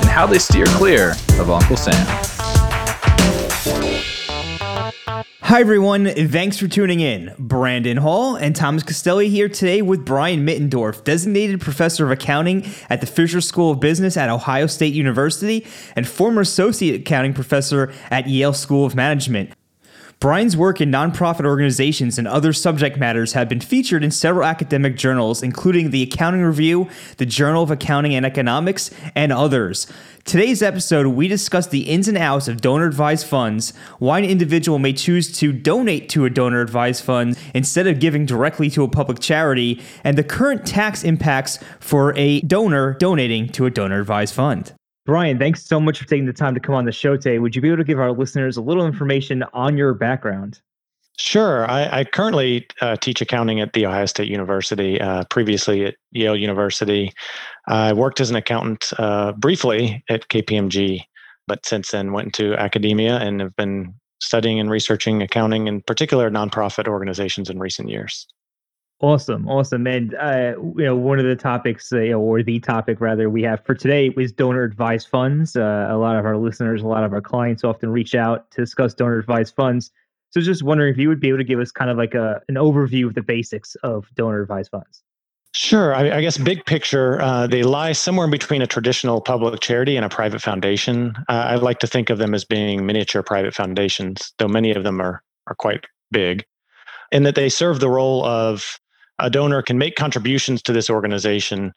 and how they steer clear of Uncle Sam. Hi, everyone. Thanks for tuning in. Brandon Hall and Thomas Costelli here today with Brian Mittendorf, designated professor of accounting at the Fisher School of Business at Ohio State University and former associate accounting professor at Yale School of Management. Brian's work in nonprofit organizations and other subject matters have been featured in several academic journals, including the Accounting Review, the Journal of Accounting and Economics, and others. Today's episode, we discuss the ins and outs of donor-advised funds, why an individual may choose to donate to a donor-advised fund instead of giving directly to a public charity, and the current tax impacts for a donor donating to a donor-advised fund. Brian, thanks so much for taking the time to come on the show today. Would you be able to give our listeners a little information on your background? Sure. I currently teach accounting at The Ohio State University, previously at Yale University. I worked as an accountant briefly at KPMG, but since then went into academia and have been studying and researching accounting, in particular nonprofit organizations, in recent years. Awesome. And one of the topics, the topic we have for today was donor-advised funds. A lot of our listeners, a lot of our clients often reach out to discuss donor-advised funds. So just wondering if you would be able to give us kind of like an overview of the basics of donor-advised funds. Sure. I guess big picture, they lie somewhere in between a traditional public charity and a private foundation. I like to think of them as being miniature private foundations, though many of them are quite big, in that they serve the role of a donor can make contributions to this organization,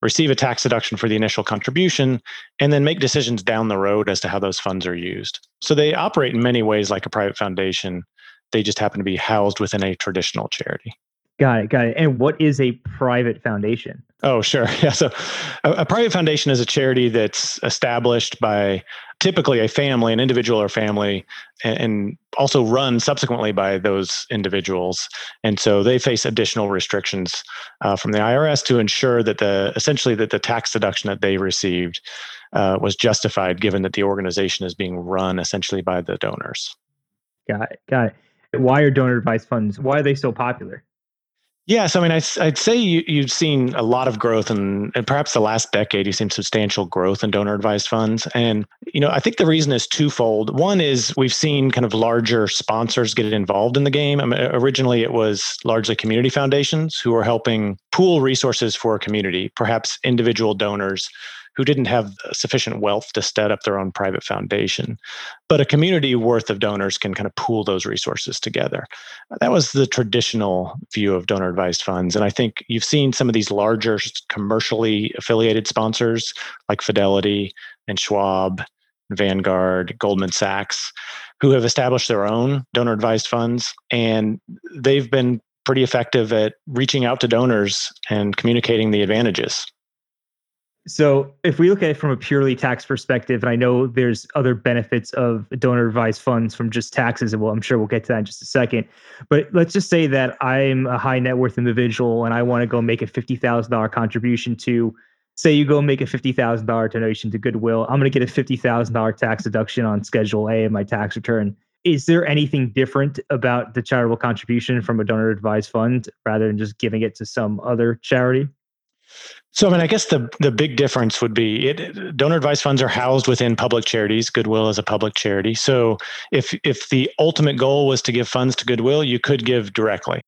receive a tax deduction for the initial contribution, and then make decisions down the road as to how those funds are used. So they operate in many ways like a private foundation. They just happen to be housed within a traditional charity. Got it. And what is a private foundation? Oh, sure. Yeah. So a private foundation is a charity that's established by typically a family, an individual or family, and also run subsequently by those individuals. And so they face additional restrictions from the IRS to ensure that essentially that the tax deduction that they received was justified, given that the organization is being run essentially by the donors. Got it. Why are donor-advised funds? Why are they so popular? Yes, I mean, I'd say you've seen a lot of growth, and perhaps the last decade, you've seen substantial growth in donor-advised funds. And, I think the reason is twofold. One is we've seen kind of larger sponsors get involved in the game. I mean, originally, it was largely community foundations who were helping pool resources for a community, perhaps individual donors who didn't have sufficient wealth to set up their own private foundation. But a community worth of donors can kind of pool those resources together. That was the traditional view of donor-advised funds. And I think you've seen some of these larger commercially affiliated sponsors like Fidelity and Schwab, Vanguard, Goldman Sachs, who have established their own donor-advised funds. And they've been pretty effective at reaching out to donors and communicating the advantages. So if we look at it from a purely tax perspective, and I know there's other benefits of donor-advised funds from just taxes, and I'm sure we'll get to that in just a second, but let's just say that I'm a high net worth individual and I want to go make a $50,000 contribution to, say you go make a $50,000 donation to Goodwill, I'm going to get a $50,000 tax deduction on Schedule A in my tax return. Is there anything different about the charitable contribution from a donor-advised fund rather than just giving it to some other charity? So, I mean, I guess the big difference would be donor-advised funds are housed within public charities. Goodwill is a public charity. So if the ultimate goal was to give funds to Goodwill, you could give directly.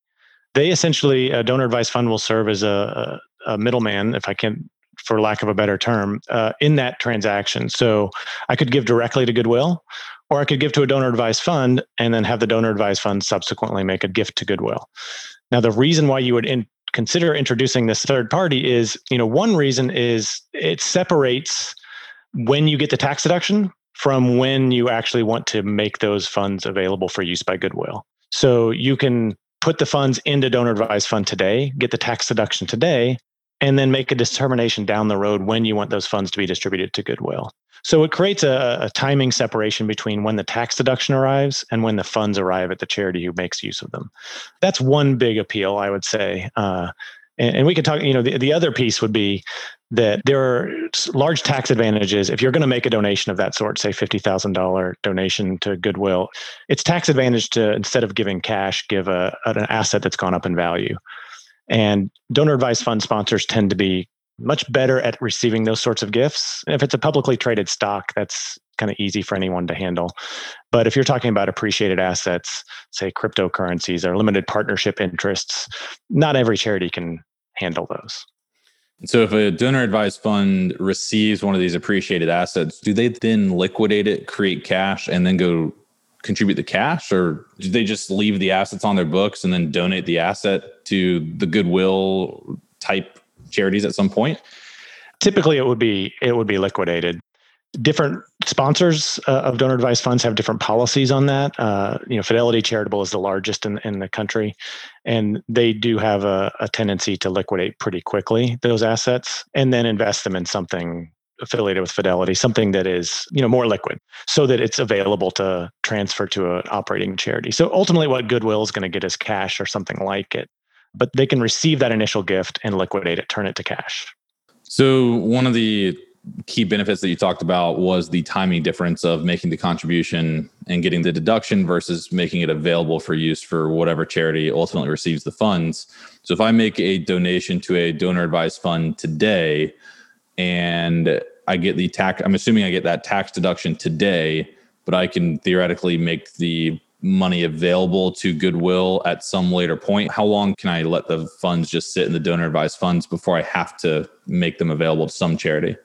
They essentially, a donor-advised fund will serve as a middleman, if I can, for lack of a better term, in that transaction. So I could give directly to Goodwill, or I could give to a donor-advised fund and then have the donor-advised fund subsequently make a gift to Goodwill. Now, the reason why you would consider introducing this third party is, one reason is it separates when you get the tax deduction from when you actually want to make those funds available for use by Goodwill. So you can put the funds into donor-advised fund today, get the tax deduction today, and then make a determination down the road when you want those funds to be distributed to Goodwill. So it creates a timing separation between when the tax deduction arrives and when the funds arrive at the charity who makes use of them. That's one big appeal, I would say. And we could talk, you know, the other piece would be that there are large tax advantages. If you're going to make a donation of that sort, say $50,000 donation to Goodwill, it's tax advantage to, instead of giving cash, give an asset that's gone up in value. And donor-advised fund sponsors tend to be much better at receiving those sorts of gifts. If it's a publicly traded stock, that's kind of easy for anyone to handle. But if you're talking about appreciated assets, say cryptocurrencies or limited partnership interests, not every charity can handle those. So if a donor-advised fund receives one of these appreciated assets, do they then liquidate it, create cash, and then go contribute the cash? Or do they just leave the assets on their books and then donate the asset to the Goodwill type charities at some point? Typically, it would be liquidated. Different sponsors of donor-advised funds have different policies on that. Fidelity Charitable is the largest in the country, and they do have a tendency to liquidate pretty quickly those assets and then invest them in something affiliated with Fidelity, something that is, you know, more liquid, so that it's available to transfer to an operating charity. So ultimately, what Goodwill is going to get is cash or something like it, but they can receive that initial gift and liquidate it, turn it to cash. So one of the key benefits that you talked about was the timing difference of making the contribution and getting the deduction versus making it available for use for whatever charity ultimately receives the funds. So if I make a donation to a donor-advised fund today and I get the tax, I'm assuming I get that tax deduction today, but I can theoretically make the money available to Goodwill at some later point. How long can I let the funds just sit in the donor-advised funds before I have to make them available to some charity?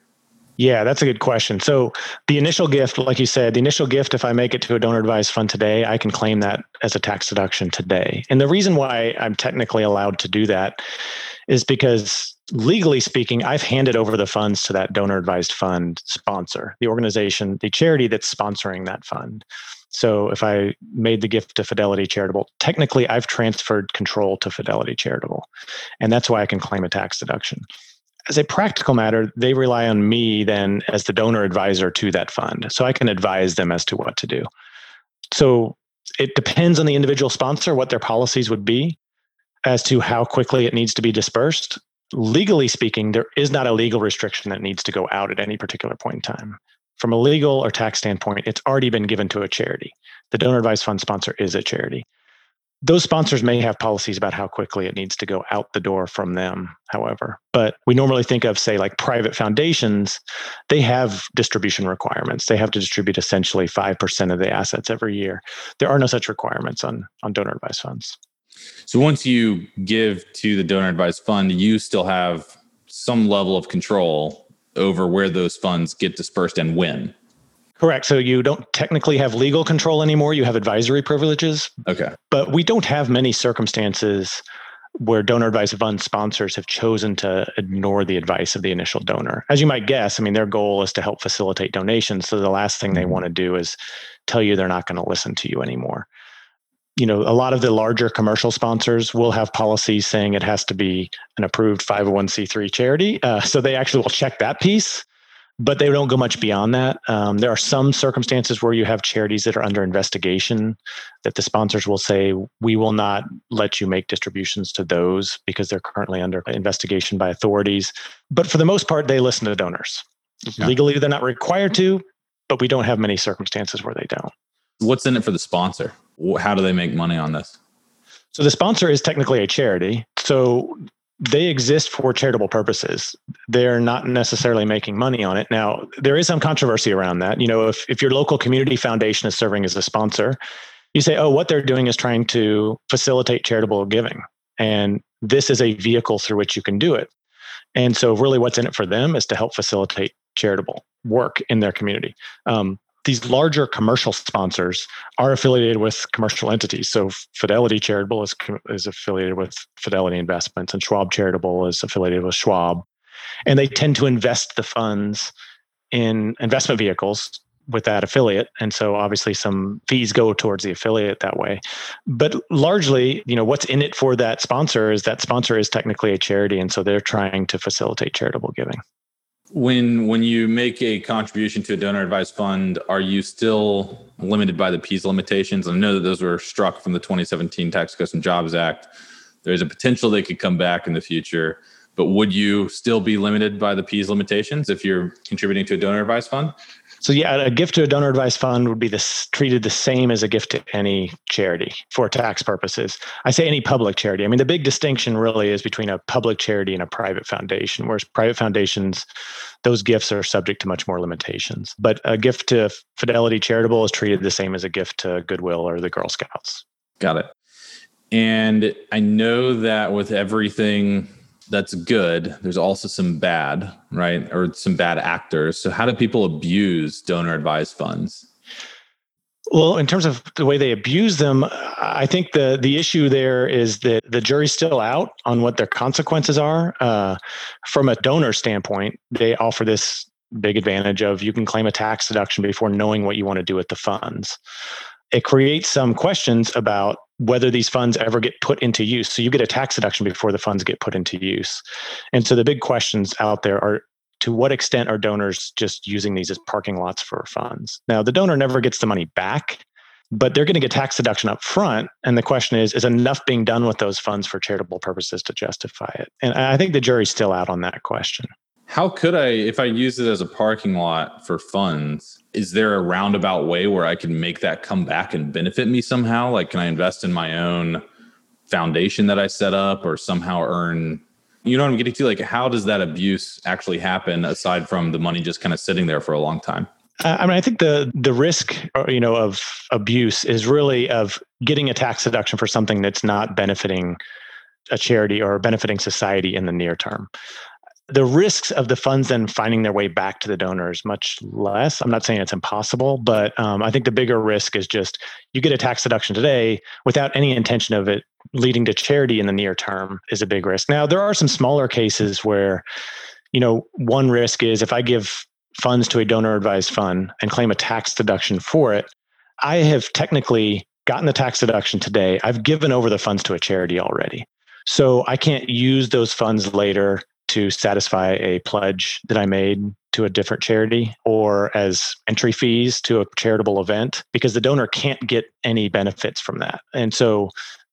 Yeah, that's a good question. So the initial gift, like you said, if I make it to a donor-advised fund today, I can claim that as a tax deduction today. And the reason why I'm technically allowed to do that is because legally speaking, I've handed over the funds to that donor-advised fund sponsor, the organization, the charity that's sponsoring that fund. So if I made the gift to Fidelity Charitable, technically I've transferred control to Fidelity Charitable, and that's why I can claim a tax deduction. As a practical matter, they rely on me then as the donor advisor to that fund. So I can advise them as to what to do. So it depends on the individual sponsor, what their policies would be as to how quickly it needs to be dispersed. Legally speaking, there is not a legal restriction that needs to go out at any particular point in time. From a legal or tax standpoint, it's already been given to a charity. The donor advised fund sponsor is a charity. Those sponsors may have policies about how quickly it needs to go out the door from them, however. But we normally think of, say, like private foundations, they have distribution requirements. They have to distribute essentially 5% of the assets every year. There are no such requirements on donor-advised funds. So once you give to the donor-advised fund, you still have some level of control over where those funds get dispersed and when. Correct. So you don't technically have legal control anymore. You have advisory privileges. Okay. But we don't have many circumstances where donor-advised fund sponsors have chosen to ignore the advice of the initial donor. As you might guess, I mean, their goal is to help facilitate donations. So the last thing they want to do is tell you they're not going to listen to you anymore. You know, a lot of the larger commercial sponsors will have policies saying it has to be an approved 501c3 charity. So they actually will check that piece. But they don't go much beyond that. There are some circumstances where you have charities that are under investigation that the sponsors will say, we will not let you make distributions to those because they're currently under investigation by authorities. But for the most part, they listen to donors. Yeah. Legally, they're not required to, but we don't have many circumstances where they don't. What's in it for the sponsor? How do they make money on this? So the sponsor is technically a charity. So they exist for charitable purposes. They're not necessarily making money on it. Now, there is some controversy around that. You know, if your local community foundation is serving as a sponsor, you say, oh, what they're doing is trying to facilitate charitable giving. And this is a vehicle through which you can do it. And so really what's in it for them is to help facilitate charitable work in their community. These larger commercial sponsors are affiliated with commercial entities. So Fidelity Charitable is affiliated with Fidelity Investments, and Schwab Charitable is affiliated with Schwab. And they tend to invest the funds in investment vehicles with that affiliate. And so obviously some fees go towards the affiliate that way. But largely, you know, what's in it for that sponsor is that sponsor is technically a charity. And so they're trying to facilitate charitable giving. When you make a contribution to a donor advised fund, are you still limited by the PEAS limitations? I know that those were struck from the 2017 Tax Cuts and Jobs Act. There's a potential they could come back in the future, but would you still be limited by the PEAS limitations if you're contributing to a donor advised fund? So yeah, a gift to a donor advised fund would be treated the same as a gift to any charity for tax purposes. I say any public charity. I mean, the big distinction really is between a public charity and a private foundation, whereas private foundations, those gifts are subject to much more limitations. But a gift to Fidelity Charitable is treated the same as a gift to Goodwill or the Girl Scouts. Got it. And I know that with everything that's good, there's also some bad, right? Or some bad actors. So how do people abuse donor advised funds? Well, in terms of the way they abuse them, I think the issue there is that the jury's still out on what their consequences are. From a donor standpoint, they offer this big advantage of you can claim a tax deduction before knowing what you want to do with the funds. It creates some questions about whether these funds ever get put into use. So you get a tax deduction before the funds get put into use. And so the big questions out there are, to what extent are donors just using these as parking lots for funds? Now, the donor never gets the money back, but they're going to get tax deduction up front. And the question is enough being done with those funds for charitable purposes to justify it? And I think the jury's still out on that question. How could I, if I use it as a parking lot for funds, is there a roundabout way where I can make that come back and benefit me somehow? Like, can I invest in my own foundation that I set up or somehow earn, you know what I'm getting to? Like, how does that abuse actually happen aside from the money just kind of sitting there for a long time? I mean, I think the risk, you know, of abuse is really of getting a tax deduction for something that's not benefiting a charity or benefiting society in the near term. The risks of the funds then finding their way back to the donor is much less. I'm not saying it's impossible, but I think the bigger risk is just you get a tax deduction today without any intention of it leading to charity in the near term is a big risk. Now, there are some smaller cases where, you know, one risk is if I give funds to a donor advised fund and claim a tax deduction for it, I have technically gotten the tax deduction today. I've given over the funds to a charity already. So I can't use those funds later to satisfy a pledge that I made to a different charity or as entry fees to a charitable event because the donor can't get any benefits from that. And so,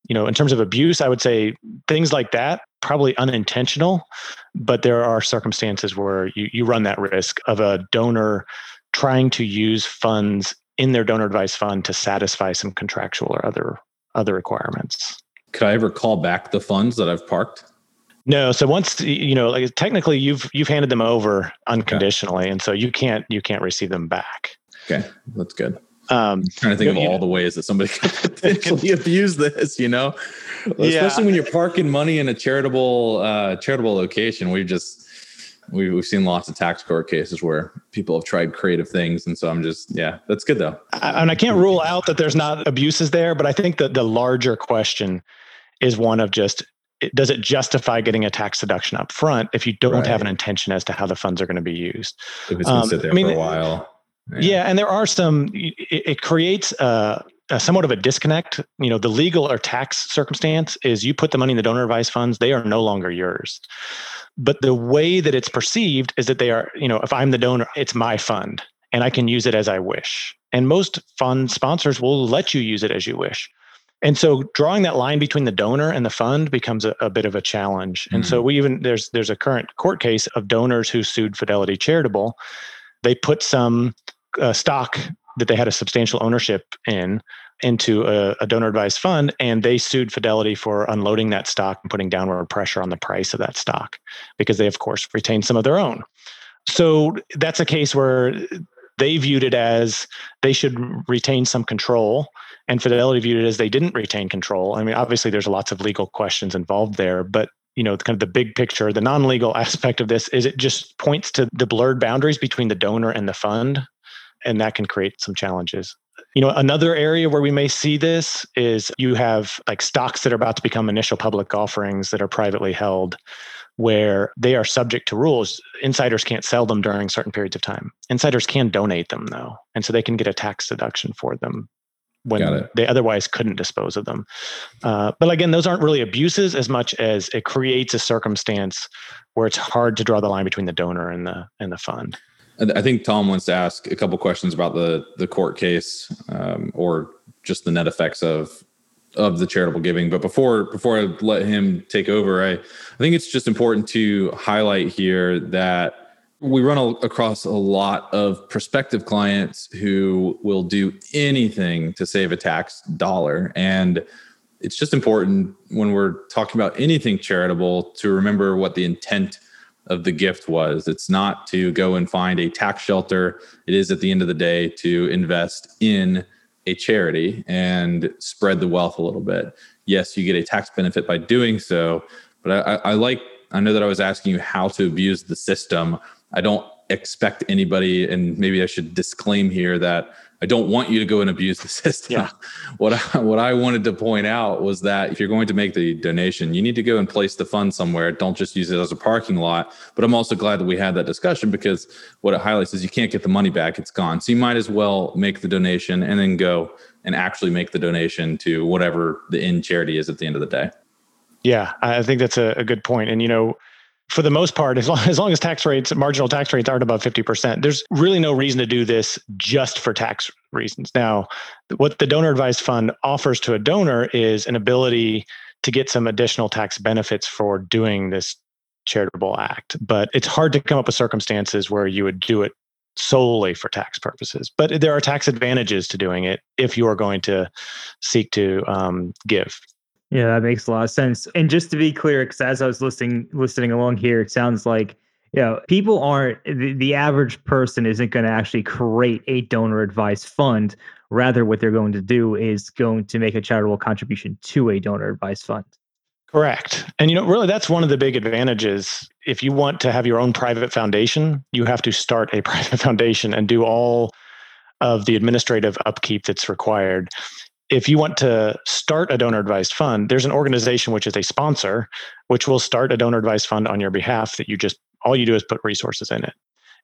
you know, in terms of abuse, I would say things like that, probably unintentional, but there are circumstances where you run that risk of a donor trying to use funds in their donor advised fund to satisfy some contractual or other requirements. Could I ever call back the funds that I've parked? No. So once, you know, like technically you've handed them over unconditionally. Okay. And so you can't receive them back. Okay. That's good. I'm trying to think of all the ways that somebody could potentially abuse this, you know, especially when you're parking money in a charitable location. We've seen lots of tax court cases where people have tried creative things. And so I'm just, that's good though. And I can't rule out that there's not abuses there, but I think that the larger question is one of just, does it justify getting a tax deduction up front if you don't have an intention as to how the funds are going to be used? If it's going to sit there for a while. Yeah. And there are some, it creates a somewhat of a disconnect. You know, the legal or tax circumstance is you put the money in the donor advised funds, they are no longer yours. But the way that it's perceived is that they are, you know, if I'm the donor, it's my fund and I can use it as I wish. And most fund sponsors will let you use it as you wish. And so drawing that line between the donor and the fund becomes a bit of a challenge. And so there's a current court case of donors who sued Fidelity Charitable. They put some stock that they had a substantial ownership into a donor advised fund, and they sued Fidelity for unloading that stock and putting downward pressure on the price of that stock because they, of course, retained some of their own. So that's a case where they viewed it as they should retain some control, and Fidelity viewed it as they didn't retain control. I mean, obviously, there's lots of legal questions involved there, but you know, kind of the big picture, the non-legal aspect of this is it just points to the blurred boundaries between the donor and the fund, and that can create some challenges. You know, another area where we may see this is you have like stocks that are about to become initial public offerings that are privately held. where they are subject to rules. Insiders can't sell them during certain periods of time. Insiders can donate them, though. And so they can get a tax deduction for them when they otherwise couldn't dispose of them. But again, those aren't really abuses as much as it creates a circumstance where it's hard to draw the line between the donor and the fund. I think Tom wants to ask a couple questions about the court case or just the net effects of the charitable giving. But before I let him take over, I think it's just important to highlight here that we run across a lot of prospective clients who will do anything to save a tax dollar. And it's just important when we're talking about anything charitable to remember what the intent of the gift was. It's not to go and find a tax shelter. It is at the end of the day to invest in a charity and spread the wealth a little bit. Yes, you get a tax benefit by doing so, but I know that I was asking you how to abuse the system. I don't expect anybody, and maybe I should disclaim here that I don't want you to go and abuse the system. Yeah. What I wanted to point out was that if you're going to make the donation, you need to go and place the fund somewhere. Don't just use it as a parking lot. But I'm also glad that we had that discussion, because what it highlights is you can't get the money back. It's gone. So you might as well make the donation and then go and actually make the donation to whatever the end charity is at the end of the day. Yeah, I think that's a good point. And, for the most part, as long as marginal tax rates aren't above 50%, there's really no reason to do this just for tax reasons. Now, what the donor advised fund offers to a donor is an ability to get some additional tax benefits for doing this charitable act. But it's hard to come up with circumstances where you would do it solely for tax purposes. But there are tax advantages to doing it if you are going to seek to give. Yeah, that makes a lot of sense. And just to be clear, because as I was listening along here, it sounds like, people aren't, the average person isn't going to actually create a donor advised fund. Rather, what they're going to do is going to make a charitable contribution to a donor advised fund. Correct. And, really, that's one of the big advantages. If you want to have your own private foundation, you have to start a private foundation and do all of the administrative upkeep that's required. If you want to start a donor-advised fund, there's an organization which is a sponsor, which will start a donor-advised fund on your behalf that all you do is put resources in it.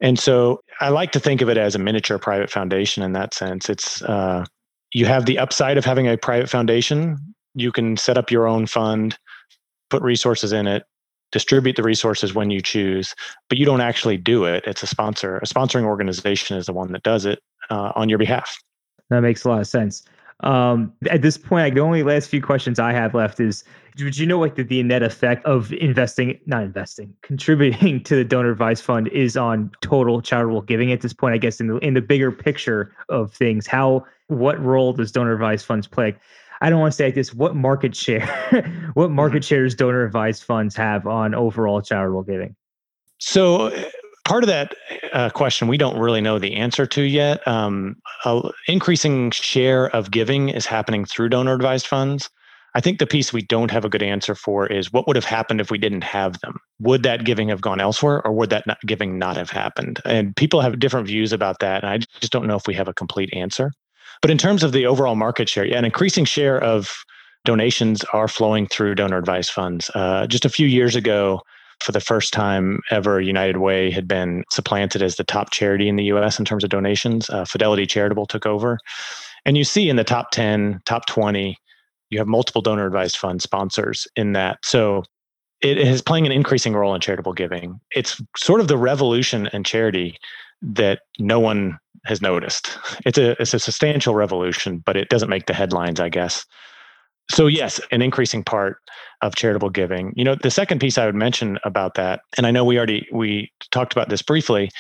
And so I like to think of it as a miniature private foundation in that sense. It's you have the upside of having a private foundation. You can set up your own fund, put resources in it, distribute the resources when you choose, but you don't actually do it. It's a sponsor. A sponsoring organization is the one that does it on your behalf. That makes a lot of sense. At this point, the only last few questions I have left is, would you know the net effect of contributing to the donor advised fund is on total charitable giving at this point? I guess in the bigger picture of things, what role does donor advised funds play? I don't want to say like this, what market share does donor advised funds have on overall charitable giving? So part of that question we don't really know the answer to yet. An increasing share of giving is happening through donor-advised funds. I think the piece we don't have a good answer for is what would have happened if we didn't have them? Would that giving have gone elsewhere, or would that giving not have happened? And people have different views about that, and I just don't know if we have a complete answer. But in terms of the overall market share, an increasing share of donations are flowing through donor-advised funds. Just a few years ago, for the first time ever, United Way had been supplanted as the top charity in the U.S. in terms of donations. Fidelity Charitable took over. And you see in the top 10, top 20, you have multiple donor-advised fund sponsors in that. So it is playing an increasing role in charitable giving. It's sort of the revolution in charity that no one has noticed. It's a substantial revolution, but it doesn't make the headlines, I guess. So yes, an increasing part of charitable giving. The second piece I would mention about that, and I know we talked about this briefly,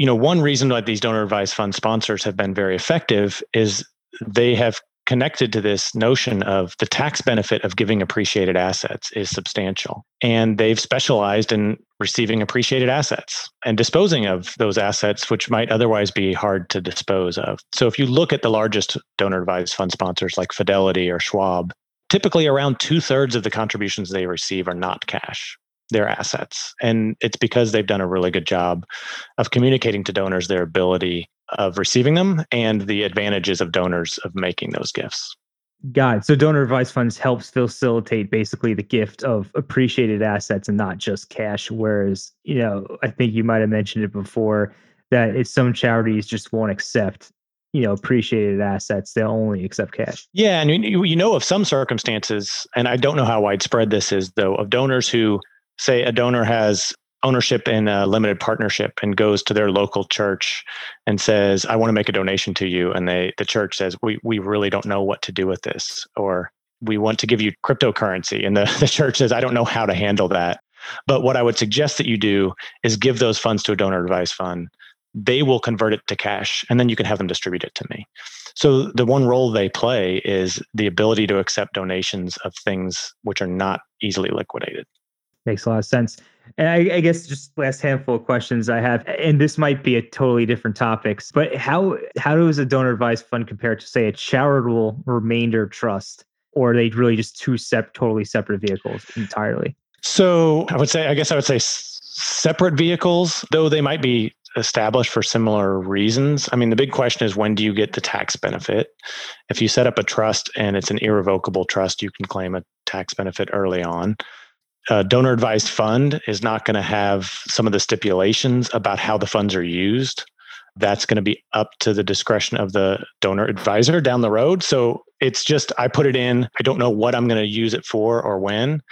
one reason that these donor-advised fund sponsors have been very effective is they have connected to this notion of the tax benefit of giving appreciated assets is substantial. And they've specialized in receiving appreciated assets and disposing of those assets, which might otherwise be hard to dispose of. So if you look at the largest donor-advised fund sponsors like Fidelity or Schwab, typically around 2/3 of the contributions they receive are not cash. They're assets. And it's because they've done a really good job of communicating to donors their ability of receiving them and the advantages of donors of making those gifts. Got it. So donor advised funds helps facilitate basically the gift of appreciated assets and not just cash. Whereas, you know, I think you might have mentioned it before that it's some charities just won't accept, you know, appreciated assets. They'll only accept cash. Yeah. And you know of some circumstances, and I don't know how widespread this is though, of donors who say a donor has ownership in a limited partnership and goes to their local church and says, I want to make a donation to you. And the church says, we really don't know what to do with this, or we want to give you cryptocurrency. And the church says, I don't know how to handle that. But what I would suggest that you do is give those funds to a donor advised fund. They will convert it to cash, and then you can have them distribute it to me. So the one role they play is the ability to accept donations of things which are not easily liquidated. Makes a lot of sense. And I guess just last handful of questions I have, and this might be a totally different topics, but how does a donor advised fund compare to, say, a charitable remainder trust, or are they really just two totally separate vehicles entirely? So I would say separate vehicles, though they might be established for similar reasons. I mean, the big question is, when do you get the tax benefit? If you set up a trust and it's an irrevocable trust, you can claim a tax benefit early on. A donor advised fund is not going to have some of the stipulations about how the funds are used. That's going to be up to the discretion of the donor advisor down the road. So it's just, I put it in, I don't know what I'm going to use it for or when,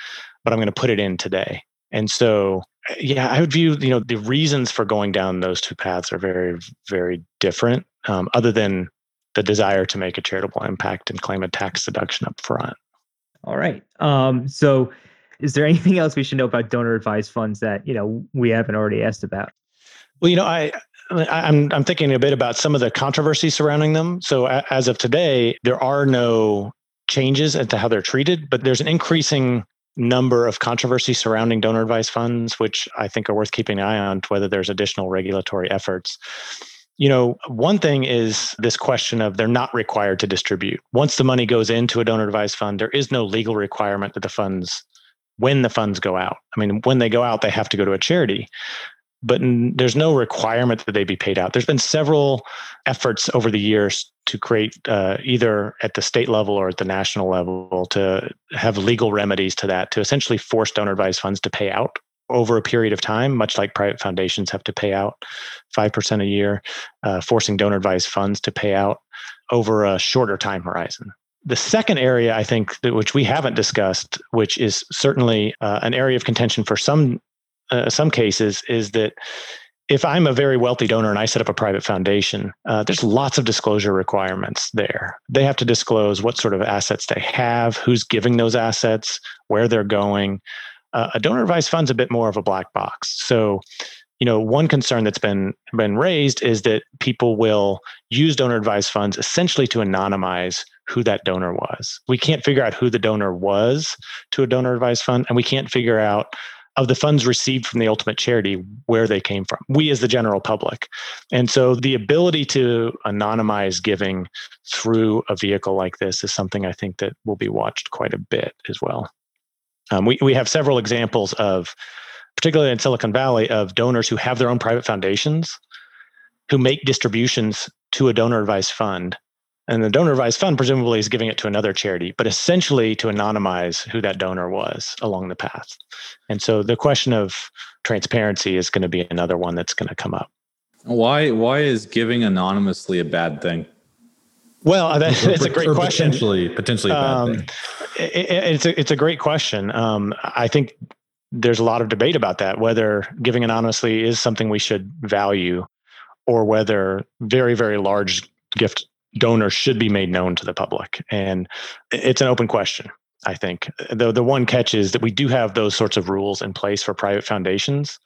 but I'm going to put it in today. And so, yeah, I would view, you know, the reasons for going down those two paths are very, very different, other than the desire to make a charitable impact and claim a tax deduction up front. All right. So is there anything else we should know about donor advised funds that, you know, we haven't already asked about? Well, you know, I'm thinking a bit about some of the controversy surrounding them. So as of today, there are no changes as to how they're treated, but there's an increasing number of controversy surrounding donor advised funds, which I think are worth keeping an eye on to whether there's additional regulatory efforts. You know, one thing is this question of they're not required to distribute. Once the money goes into a donor advised fund, there is no legal requirement that when the funds go out. I mean, when they go out, they have to go to a charity, but there's no requirement that they be paid out. There's been several efforts over the years to create either at the state level or at the national level to have legal remedies to that, to essentially force donor advised funds to pay out over a period of time, much like private foundations have to pay out 5% a year, forcing donor advised funds to pay out over a shorter time horizon. The second area, I think, which we haven't discussed, which is certainly an area of contention for some cases, is that if I'm a very wealthy donor and I set up a private foundation, there's lots of disclosure requirements there. They have to disclose what sort of assets they have, who's giving those assets, where they're going. A donor advised fund's a bit more of a black box. So, you know, one concern that's been raised is that people will use donor advised funds essentially to anonymize who that donor was. We can't figure out who the donor was to a donor advised fund, and we can't figure out of the funds received from the ultimate charity where they came from, we as the general public. And so the ability to anonymize giving through a vehicle like this is something I think that will be watched quite a bit as well. We have several examples of, particularly in Silicon Valley, of donors who have their own private foundations who make distributions to a donor advised fund. And the donor advised fund presumably is giving it to another charity, but essentially to anonymize who that donor was along the path. And so the question of transparency is going to be another one that's going to come up. Why is giving anonymously a bad thing? Well, that's a great question. Potentially a bad thing. It's a great question. I think there's a lot of debate about that, whether giving anonymously is something we should value or whether very, very large gift donors should be made known to the public. And it's an open question, I think. The one catch is that we do have those sorts of rules in place for private foundations,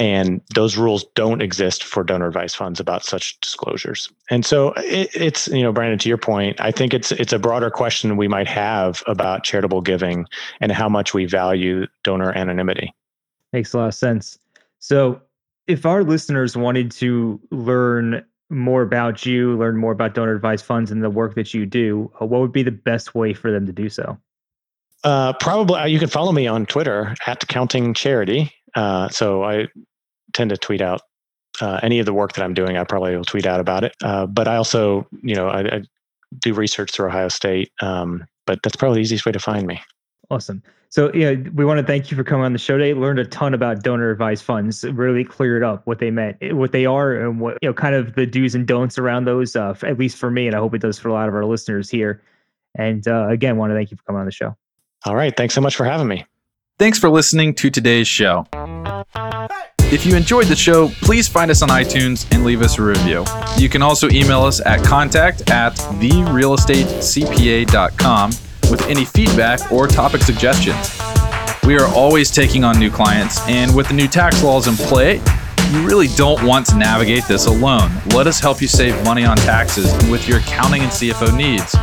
and those rules don't exist for donor advised funds about such disclosures. And so it's, you know, Brandon, to your point, I think it's a broader question we might have about charitable giving and how much we value donor anonymity. Makes a lot of sense. So if our listeners wanted to learn more about donor advised funds and the work that you do, what would be the best way for them to do so? Probably you can follow me on Twitter at Accounting Charity. So I tend to tweet out any of the work that I'm doing. I probably will tweet out about it. But I also, you know, I do research through Ohio State. But that's probably the easiest way to find me. Awesome. So yeah, we want to thank you for coming on the show today. Learned a ton about donor advised funds, really cleared up what they meant, what they are, and what, you know, kind of the do's and don'ts around those, at least for me. And I hope it does for a lot of our listeners here. And again, want to thank you for coming on the show. All right. Thanks so much for having me. Thanks for listening to today's show. If you enjoyed the show, please find us on iTunes and leave us a review. You can also email us at contact@therealestatecpa.com with any feedback or topic suggestions. We are always taking on new clients, and with the new tax laws in play, you really don't want to navigate this alone. Let us help you save money on taxes and with your accounting and CFO needs.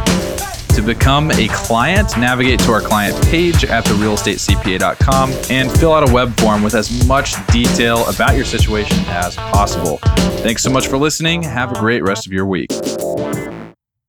To become a client, navigate to our client page at therealestatecpa.com and fill out a web form with as much detail about your situation as possible. Thanks so much for listening. Have a great rest of your week.